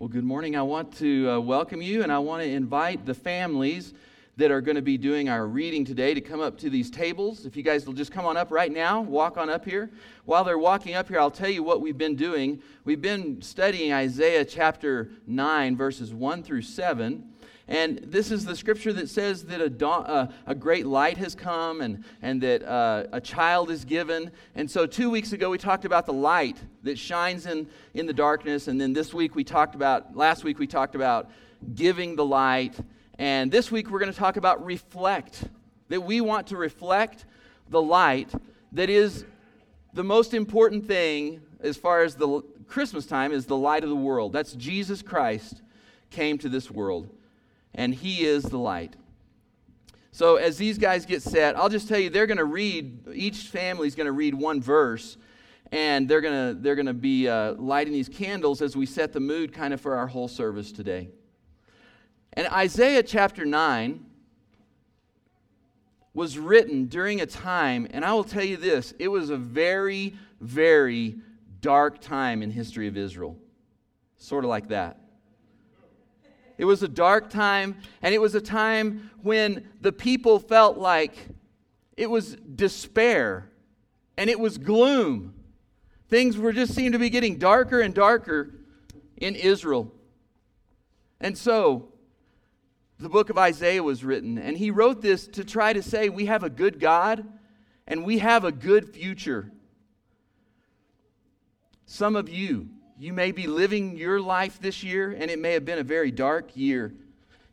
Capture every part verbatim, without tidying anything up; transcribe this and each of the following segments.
Well, good morning. I want to uh, welcome you, and I want to invite the families that are going to be doing our reading today to come up to these tables. If you guys will just come on up right now, walk on up here. While they're walking up here, I'll tell you what we've been doing. We've been studying Isaiah chapter nine, verses one through seven. And this is the scripture that says that a, da- uh, a great light has come and, and that uh, a child is given. And so two weeks ago we talked about the light that shines in, in the darkness. And then this week we talked about, last week we talked about giving the light. And this week we're going to talk about reflect. That we want to reflect the light that is the most important thing as far as the Christmas time is the light of the world. That's Jesus Christ came to this world. And he is the light. So as these guys get set, I'll just tell you, they're going to read, each family's going to read one verse, and they're going to they're going to be uh, lighting these candles as we set the mood kind of for our whole service today. And Isaiah chapter nine was written during a time, and I will tell you this, it was a very, very dark time in history of Israel. Sort of like that. It was a dark time, and it was a time when the people felt like it was despair, and it was gloom. Things were just seemed to be getting darker and darker in Israel. And so, the book of Isaiah was written, and he wrote this to try to say, we have a good God, and we have a good future. Some of you, you may be living your life this year, and it may have been a very dark year.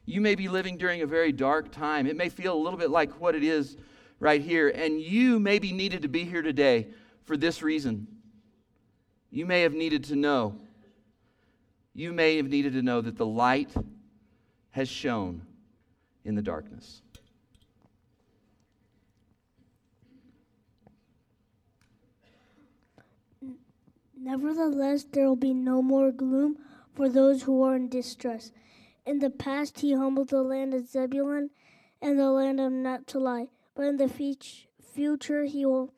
You may be living during a very dark time. It may feel a little bit like what it is right here, and you maybe needed to be here today for this reason. You may have needed to know. You may have needed to know that the light has shone in the darkness. Nevertheless, there will be no more gloom for those who are in distress. In the past, he humbled the land of Zebulun and the land of Naphtali. But in the fe- future, he will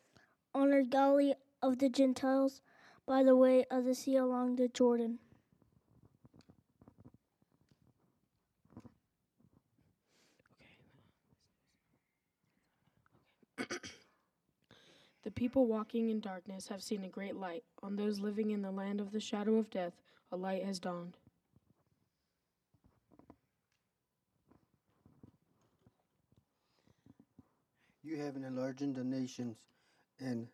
honor Galilee of the Gentiles by the way of the sea along the Jordan. The people walking in darkness have seen a great light. On those living in the land of the shadow of death, a light has dawned. You have enlarged the nations, and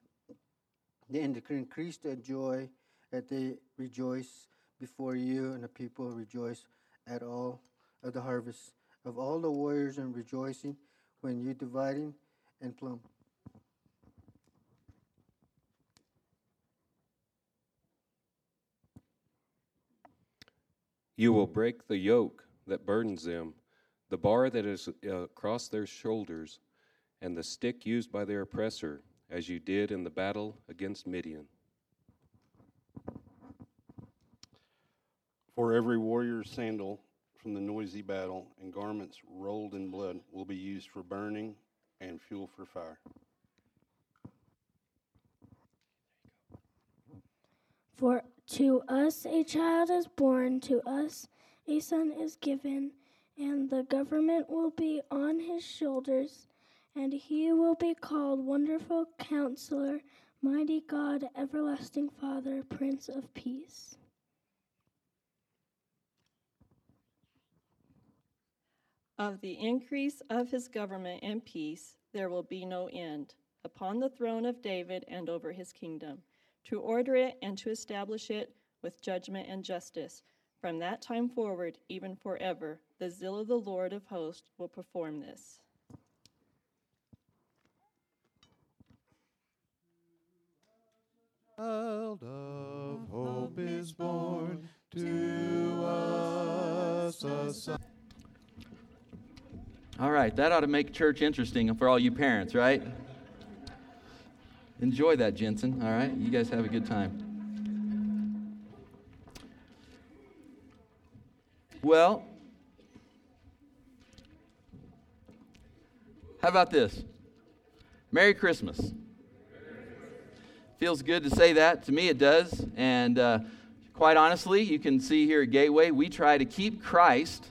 they increase their joy that they rejoice before you, and the people rejoice at all of the harvest of all the warriors and rejoicing when you dividing and plumb. You will break the yoke that burdens them, the bar that is across their shoulders, and the stick used by their oppressor, as you did in the battle against Midian. For every warrior's sandal from the noisy battle and garments rolled in blood will be used for burning and fuel for fire. For to us a child is born, to us a son is given, and the government will be on his shoulders, and he will be called Wonderful Counselor, Mighty God, Everlasting Father, Prince of Peace. Of the increase of his government and peace there will be no end, upon the throne of David and over his kingdom, to order it and to establish it with judgment and justice. From that time forward, even forever, the zeal of the Lord of hosts will perform this. Child of hope is born to us a son. All right, that ought to make church interesting for all you parents, right? Enjoy that, Jensen, all right? You guys have a good time. Well, how about this? Merry Christmas. Feels good to say that. To me, it does. And uh, Quite honestly, you can see here at Gateway, we try to keep Christ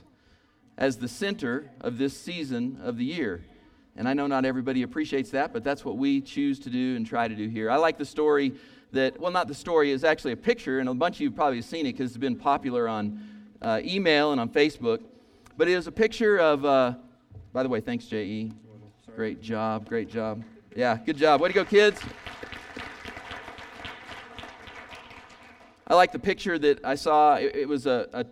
as the center of this season of the year. And I know not everybody appreciates that, but that's what we choose to do and try to do here. I like the story that, well, not the story, it's actually a picture, and a bunch of you have probably seen it because it's been popular on uh, email and on Facebook. But it was a picture of, uh, by the way, thanks, J E. Great job, great job. Yeah, good job. Way to go, kids. I like the picture that I saw. It, it was a, a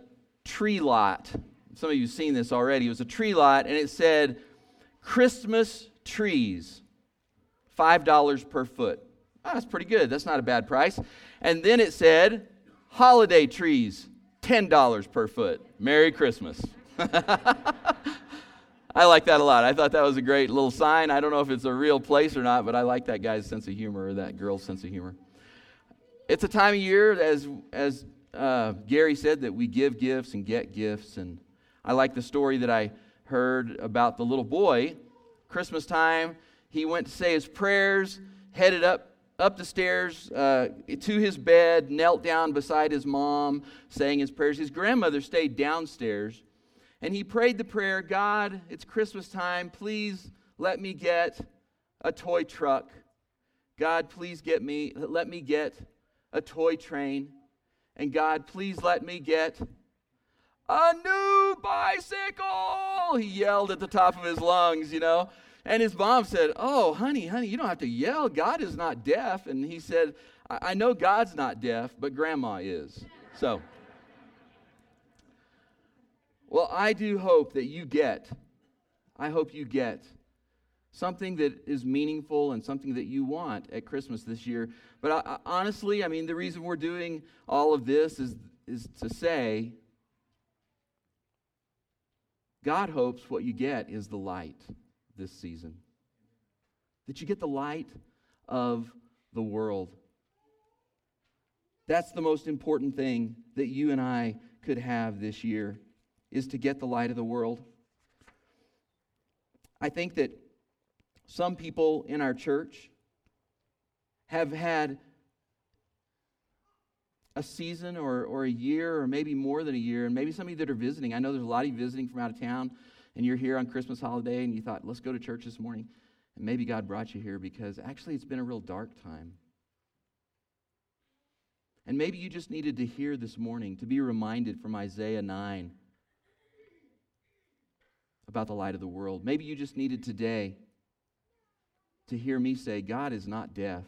tree lot. Some of you have seen this already. It was a tree lot, and it said, Christmas trees, five dollars per foot. Oh, that's pretty good. That's not a bad price. And then it said, holiday trees, ten dollars per foot. Merry Christmas. I like that a lot. I thought that was a great little sign. I don't know if it's a real place or not, but I like that guy's sense of humor or that girl's sense of humor. It's a time of year, as as uh, Gary said, that we give gifts and get gifts. And I like the story that I heard about the little boy. Christmas time, he went to say his prayers, headed up up the stairs uh, to his bed, knelt down beside his mom, saying his prayers. His grandmother stayed downstairs, and he prayed the prayer, God, it's Christmas time. Please let me get a toy truck. God, please get me. Let me get a toy train. And God, please let me get a new bicycle, he yelled at the top of his lungs, you know. And his mom said, oh, honey, honey, you don't have to yell. God is not deaf. And he said, I, I know God's not deaf, but Grandma is. So, well, I do hope that you get, I hope you get something that is meaningful and something that you want at Christmas this year. But I, I, honestly, I mean, the reason we're doing all of this is is to say, God hopes what you get is the light this season. That you get the light of the world. That's the most important thing that you and I could have this year, is to get the light of the world. I think that some people in our church have had a season or, or a year or maybe more than a year, and maybe some of you that are visiting. I know there's a lot of you visiting from out of town, and you're here on Christmas holiday, and you thought, let's go to church this morning. And maybe God brought you here because actually it's been a real dark time. And maybe you just needed to hear this morning, to be reminded from Isaiah nine about the light of the world. Maybe you just needed today to hear me say, God is not deaf.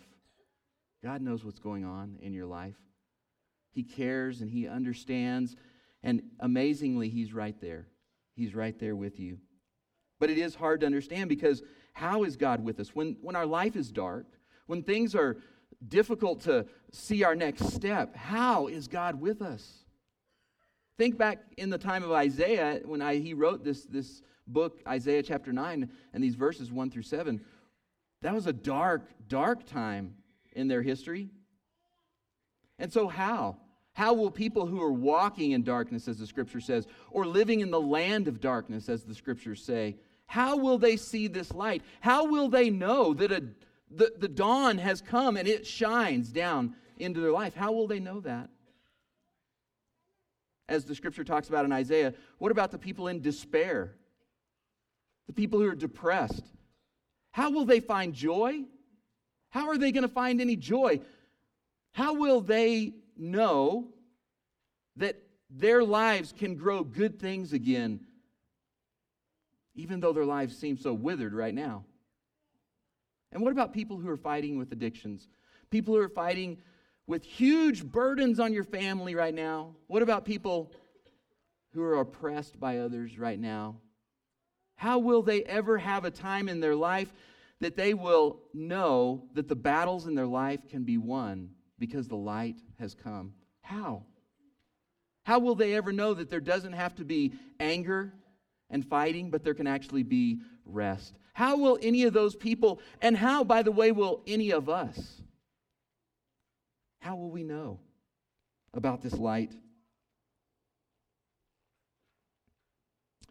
God knows what's going on in your life. He cares and he understands, and amazingly, he's right there. He's right there with you. But it is hard to understand, because how is God with us? When when our life is dark, when things are difficult to see our next step, how is God with us? Think back in the time of Isaiah, when I, he wrote this, this book, Isaiah chapter nine, and these verses one through seven. That was a dark, dark time in their history. And so how? How will people who are walking in darkness, as the Scripture says, or living in the land of darkness, as the Scriptures say, how will they see this light? How will they know that a, the, the dawn has come and it shines down into their life? How will they know that? As the Scripture talks about in Isaiah, what about the people in despair? The people who are depressed? How will they find joy? How are they going to find any joy? How will they know that their lives can grow good things again, even though their lives seem so withered right now? And what about people who are fighting with addictions? People who are fighting with huge burdens on your family right now? What about people who are oppressed by others right now? How will they ever have a time in their life that they will know that the battles in their life can be won because the light has come? How? How will they ever know that there doesn't have to be anger and fighting, but there can actually be rest? How will any of those people, and how, by the way, will any of us, how will we know about this light?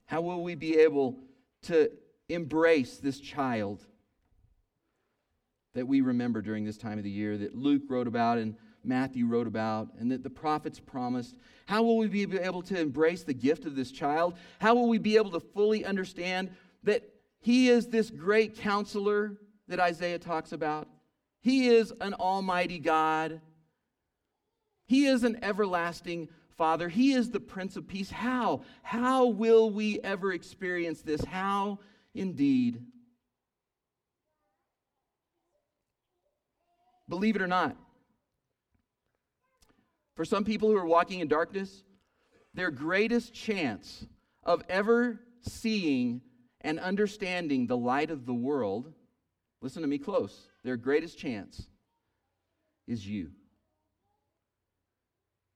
How will we be able to embrace this child that we remember during this time of the year that Luke wrote about in Matthew wrote about and that the prophets promised. How will we be able to embrace the gift of this child? How will we be able to fully understand that he is this great counselor that Isaiah talks about? He is an almighty God. He is an everlasting Father. He is the Prince of Peace. How? How will we ever experience this? How indeed? Believe it or not, for some people who are walking in darkness, their greatest chance of ever seeing and understanding the light of the world, listen to me close, their greatest chance is you.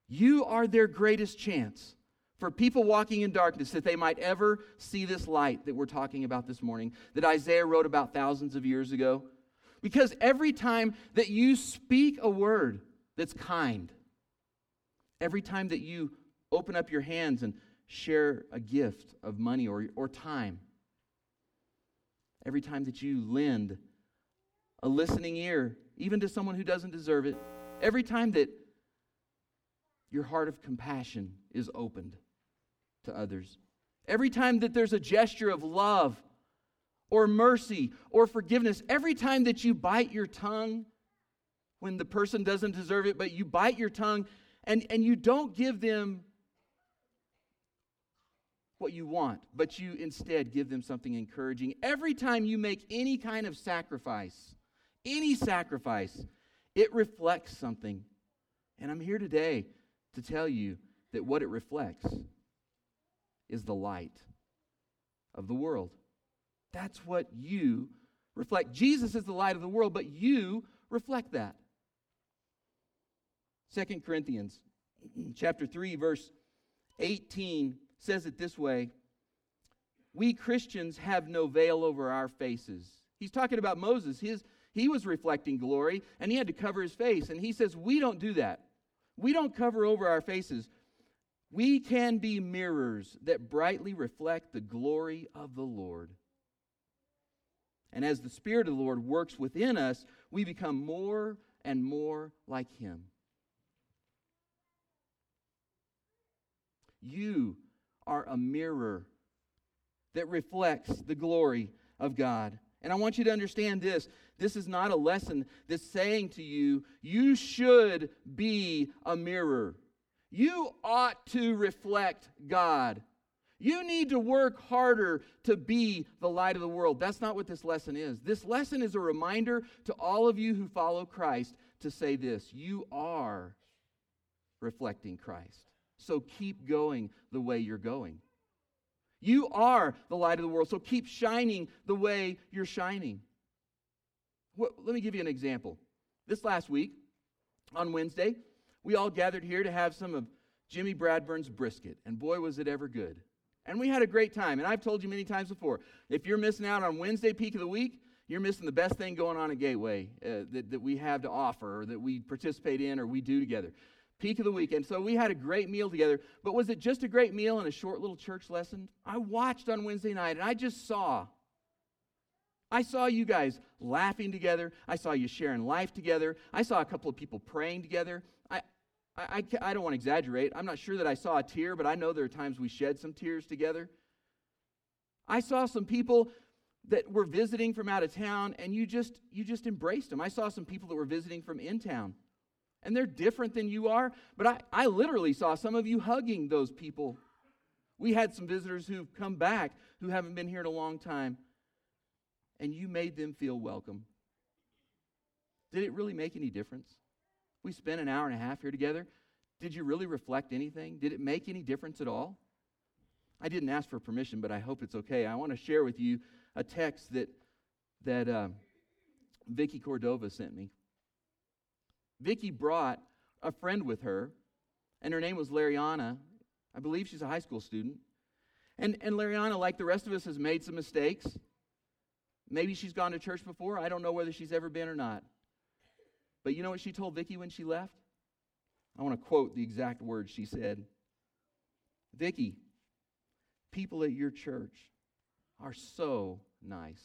You are their greatest chance for people walking in darkness that they might ever see this light that we're talking about this morning, that Isaiah wrote about thousands of years ago. Because every time that you speak a word that's kind, every time that you open up your hands and share a gift of money or, or time, every time that you lend a listening ear, even to someone who doesn't deserve it, every time that your heart of compassion is opened to others, every time that there's a gesture of love or mercy or forgiveness, every time that you bite your tongue when the person doesn't deserve it, but you bite your tongue and, and you don't give them what you want, but you instead give them something encouraging. Every time you make any kind of sacrifice, any sacrifice, it reflects something. And I'm here today to tell you that what it reflects is the light of the world. That's what you reflect. Jesus is the light of the world, but you reflect that. Second Corinthians chapter three, verse eighteen says it this way. We Christians have no veil over our faces. He's talking about Moses. His, he was reflecting glory, and he had to cover his face. And he says, we don't do that. We don't cover over our faces. We can be mirrors that brightly reflect the glory of the Lord. And as the Spirit of the Lord works within us, we become more and more like Him. You are a mirror that reflects the glory of God. And I want you to understand this. This is not a lesson that's saying to you, you should be a mirror. You ought to reflect God. You need to work harder to be the light of the world. That's not what this lesson is. This lesson is a reminder to all of you who follow Christ to say this: you are reflecting Christ. So keep going the way you're going. You are the light of the world, so keep shining the way you're shining. Well, let me give you an example. This last week, on Wednesday, we all gathered here to have some of Jimmy Bradburn's brisket, and boy, was it ever good. And we had a great time, and I've told you many times before, if you're missing out on Wednesday peak of the week, you're missing the best thing going on at Gateway uh, that, that we have to offer or that we participate in or we do together. Peak of the week. And so we had a great meal together, but was it just a great meal and a short little church lesson? I watched on Wednesday night, and I just saw. I saw you guys laughing together. I saw you sharing life together. I saw a couple of people praying together. I I, I don't want to exaggerate. I'm not sure that I saw a tear, but I know there are times we shed some tears together. I saw some people that were visiting from out of town, and you just you just embraced them. I saw some people that were visiting from in town, and they're different than you are, but I, I literally saw some of you hugging those people. We had some visitors who've come back who haven't been here in a long time, and you made them feel welcome. Did it really make any difference? We spent an hour and a half here together. Did you really reflect anything? Did it make any difference at all? I didn't ask for permission, but I hope it's okay. I want to share with you a text that that uh, Vicki Cordova sent me. Vicki brought a friend with her, and her name was Lariana. I believe she's a high school student. And, and Lariana, like the rest of us, has made some mistakes. Maybe she's gone to church before. I don't know whether she's ever been or not. But you know what she told Vicki when she left? I want to quote the exact words she said. Vicki, people at your church are so nice,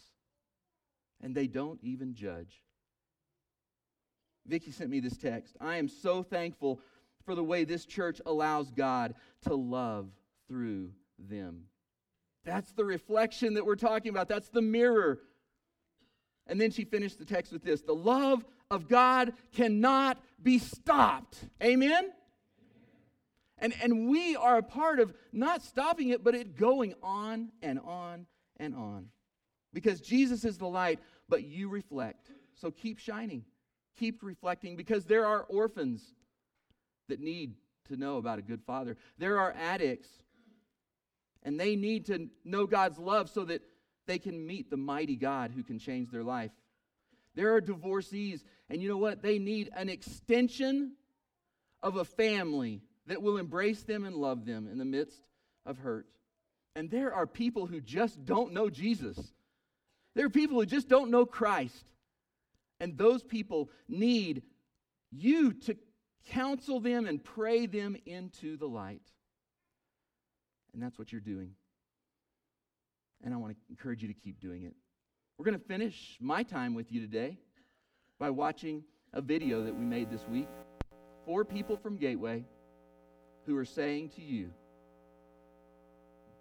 and they don't even judge. Vicki sent me this text. I am so thankful for the way this church allows God to love through them. That's the reflection that we're talking about. That's the mirror. And then she finished the text with this. The love of God cannot be stopped. Amen? Amen. And, and we are a part of not stopping it, but it going on and on and on. Because Jesus is the light, but you reflect. So keep shining. Keep reflecting, because there are orphans that need to know about a good father. There are addicts, and they need to know God's love so that they can meet the mighty God who can change their life. There are divorcees, and you know what? They need an extension of a family that will embrace them and love them in the midst of hurt. And there are people who just don't know Jesus. There are people who just don't know Christ. And those people need you to counsel them and pray them into the light. And that's what you're doing. And I want to encourage you to keep doing it. We're going to finish my time with you today by watching a video that we made this week. Four people from Gateway who are saying to you,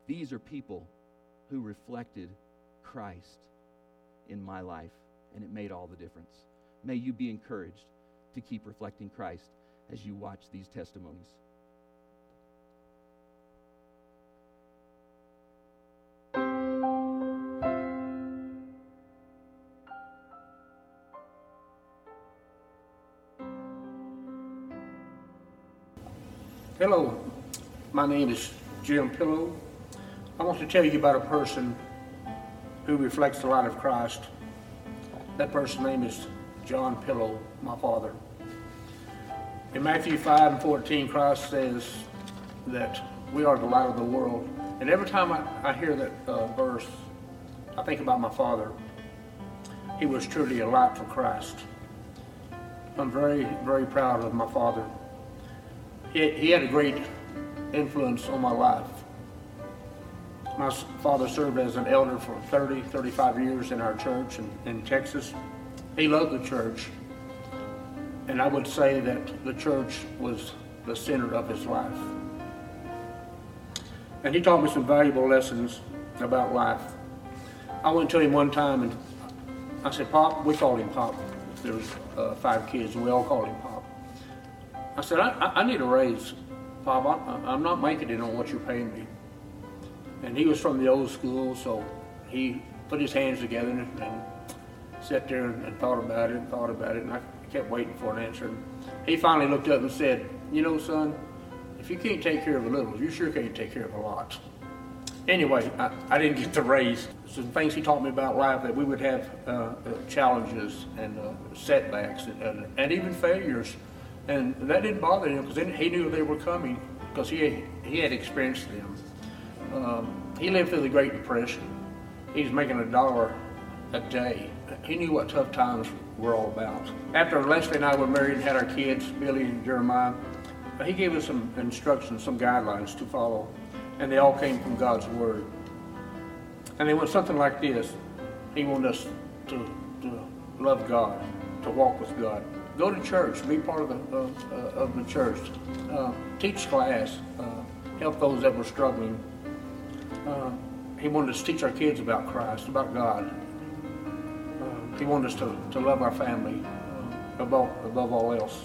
these are people who reflected Christ in my life, and it made all the difference. May you be encouraged to keep reflecting Christ as you watch these testimonies. Hello, my name is Jim Pillow. I want to tell you about a person who reflects the light of Christ. That person's name is John Pillow, my father. In Matthew five and fourteen, Christ says that we are the light of the world. And every time I, I hear that uh, verse, I think about my father. He was truly a light for Christ. I'm very, very proud of my father. He had a great influence on my life. My father served as an elder for thirty, thirty-five years in our church in, in Texas. He loved the church, and I would say that the church was the center of his life. And he taught me some valuable lessons about life. I went to him one time, and I said, Pop, we called him Pop. There was uh, five kids, and we all called him Pop. I said, I, I need a raise, Pop. I, I'm not making it on what you're paying me. And he was from the old school, so he put his hands together and, and sat there and, and thought about it and thought about it, and I kept waiting for an answer. And he finally looked up and said, you know, son, if you can't take care of a little, you sure can't take care of a lot. Anyway, I, I didn't get the raise. Some things he taught me about life, that we would have uh, uh, challenges and uh, setbacks and, and, and even failures. And that didn't bother him, because he knew they were coming, because he had, he had experienced them. Um, he lived through the Great Depression. He was making a dollar a day. He knew what tough times were all about. After Leslie and I were married and had our kids, Billy and Jeremiah, he gave us some instructions, some guidelines to follow, and they all came from God's Word. And they went something like this. He wanted us to, to love God, to walk with God. Go to church, be part of the, of, uh, of the church, uh, teach class, uh, help those that were struggling. Uh, he wanted us to teach our kids about Christ, about God. Uh, he wanted us to, to love our family uh, above, above all else,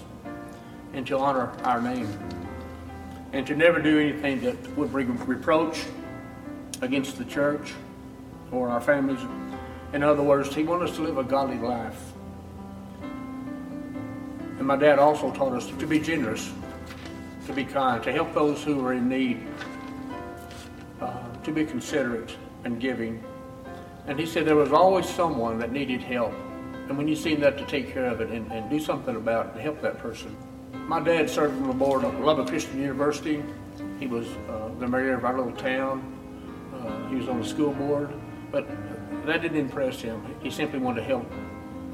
and to honor our name, and to never do anything that would bring reproach against the church or our families. In other words, he wanted us to live a godly life. And my dad also taught us to be generous, to be kind, to help those who are in need, uh, to be considerate and giving. And he said there was always someone that needed help. And when you see that, to take care of it and, and do something about it to help that person. My dad served on the board of Lubbock Christian University. He was uh, the mayor of our little town. Uh, he was on the school board. But that didn't impress him. He simply wanted to help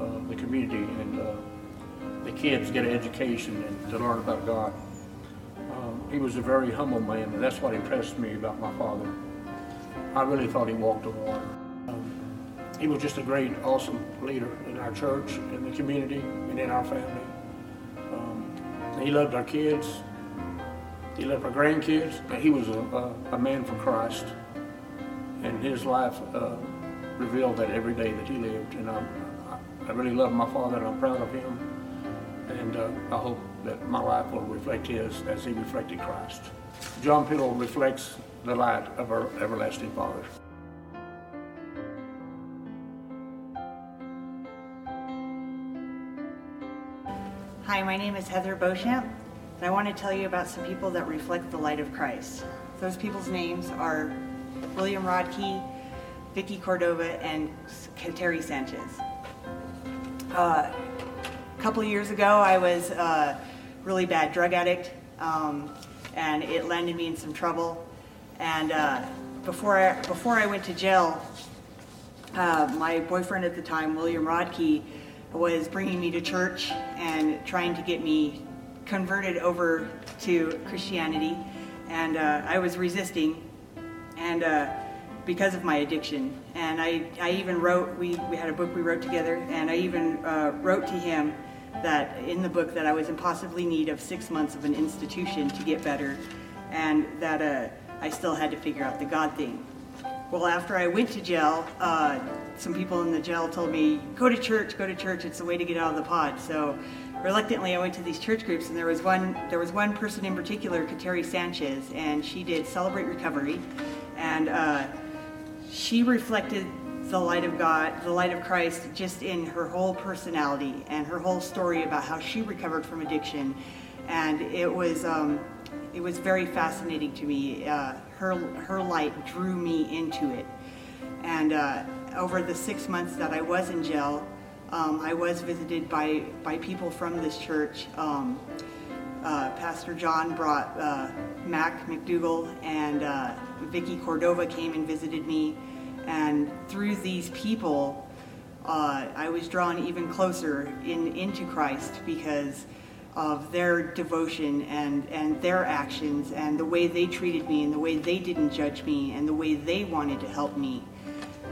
uh, the community and uh, the kids get an education and to learn about God. Um, he was a very humble man, and that's what impressed me about my father. I really thought he walked on water. Um, he was just a great, awesome leader in our church, in the community, and in our family. He loved our kids. He loved our grandkids. But he was a, a, a man for Christ. And his life uh, revealed that every day that he lived. And I, I really love my father, and I'm proud of him. And uh, I hope that my life will reflect his as he reflected Christ. John Pillow reflects the light of our everlasting Father. Hi, my name is Heather Beauchamp, and I want to tell you about some people that reflect the light of Christ. Those people's names are William Rodkey, Vicki Cordova, and Kateri Sanchez. Uh, a couple of years ago, I was a really bad drug addict, um, and it landed me in some trouble. And uh, before I, before I went to jail, uh, my boyfriend at the time, William Rodkey, was bringing me to church and trying to get me converted over to Christianity, and uh, I was resisting, and uh, because of my addiction. And I, I even wrote, we, we had a book we wrote together, and I even uh, wrote to him that in the book that I was in possibly need of six months of an institution to get better, and that uh, I still had to figure out the God thing. Well, after I went to jail, uh, some people in the jail told me, go to church, go to church, it's the way to get out of the pod. So reluctantly, I went to these church groups, and there was one there was one person in particular, Kateri Sanchez, and she did Celebrate Recovery. And uh, she reflected the light of God, the light of Christ, just in her whole personality and her whole story about how she recovered from addiction. And it was, um, it was very fascinating to me. Uh, Her, her light drew me into it. And uh, over the six months that I was in jail, um, I was visited by, by people from this church. Um, uh, Pastor John brought uh, Mac McDougall, and uh, Vicki Cordova came and visited me. And through these people, uh, I was drawn even closer in, into Christ because of their devotion and, and their actions and the way they treated me and the way they didn't judge me and the way they wanted to help me.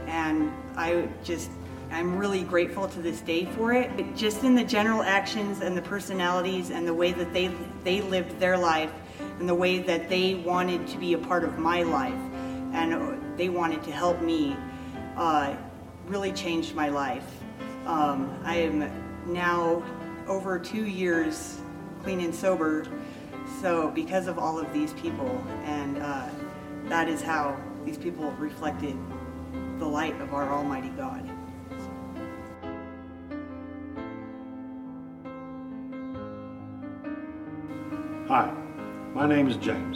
And I just, I'm really grateful to this day for it. But just in the general actions and the personalities and the way that they, they lived their life and the way that they wanted to be a part of my life and they wanted to help me uh, really changed my life. Um, I am now over two years clean and sober, so because of all of these people, and uh, that is how these people reflected the light of our Almighty God. Hi, my name is James.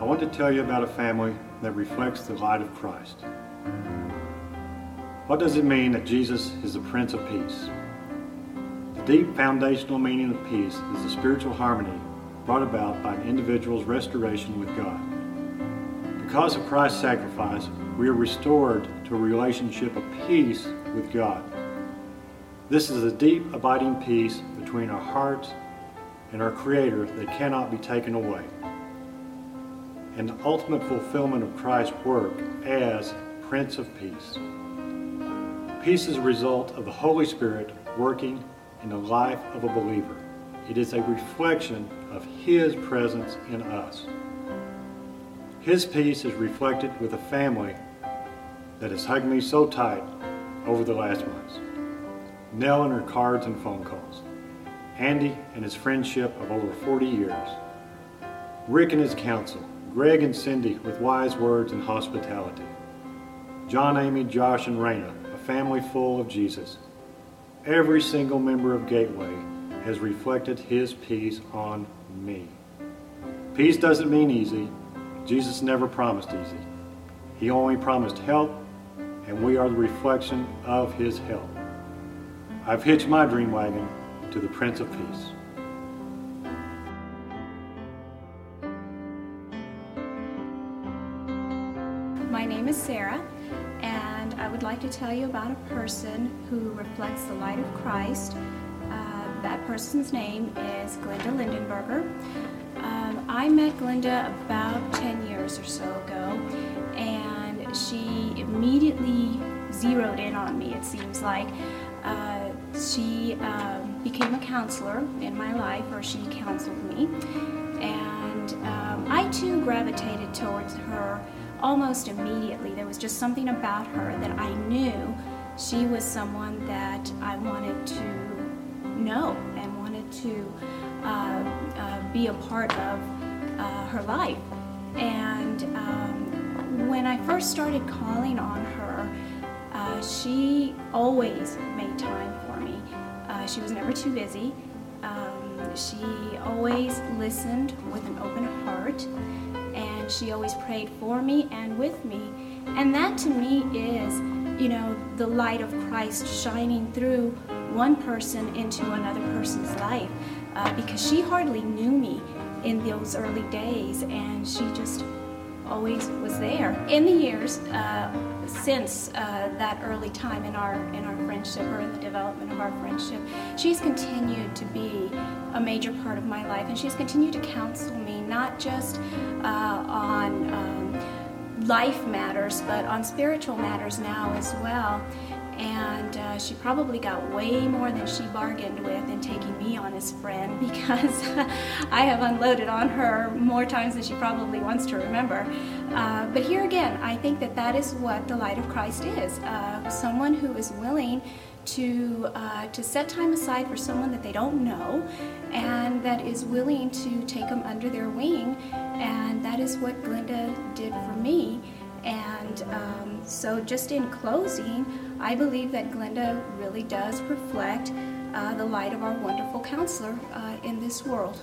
I want to tell you about a family that reflects the light of Christ. What does it mean that Jesus is the Prince of Peace? The deep foundational meaning of peace is the spiritual harmony brought about by an individual's restoration with God. Because of Christ's sacrifice, we are restored to a relationship of peace with God. This is a deep, abiding peace between our hearts and our Creator that cannot be taken away, and the ultimate fulfillment of Christ's work as Prince of Peace. Peace is a result of the Holy Spirit working in the life of a believer. It is a reflection of His presence in us. His peace is reflected with a family that has hugged me so tight over the last months. Nell and her cards and phone calls. Andy and his friendship of over forty years. Rick and his counsel. Greg and Cindy with wise words and hospitality. John, Amy, Josh, and Raina, a family full of Jesus. Every single member of Gateway has reflected His peace on me. Peace doesn't mean easy. Jesus never promised easy. He only promised help, and we are the reflection of His help. I've hitched my dream wagon to the Prince of Peace. My name is Sarah. I would like to tell you about a person who reflects the light of Christ. Uh, that person's name is Glenda Lindenberger. Um, I met Glenda about ten years or so ago, and she immediately zeroed in on me, it seems like. Uh, she um, became a counselor in my life, or she counseled me, and um, I too gravitated towards her almost immediately. There was just something about her that I knew she was someone that I wanted to know and wanted to uh, uh, be a part of uh, her life. And um, when I first started calling on her, uh, she always made time for me. Uh, she was never too busy. Um, she always listened with an open heart, and she always prayed for me and with me. And that to me is, you know, the light of Christ shining through one person into another person's life, uh, because she hardly knew me in those early days, and she just always was there. In the years uh, since uh, that early time in our in our friendship, or in the development of our friendship, she's continued to be a major part of my life, and she's continued to counsel me, not just uh, on um, life matters, but on spiritual matters now as well. And uh, she probably got way more than she bargained with in taking me on as friend, because I have unloaded on her more times than she probably wants to remember. Uh, but here again, I think that that is what the light of Christ is, uh, someone who is willing to uh, to set time aside for someone that they don't know, and that is willing to take them under their wing. And that is what Glenda did for me. And um, so just in closing, I believe that Glenda really does reflect uh, the light of our wonderful counselor uh, in this world.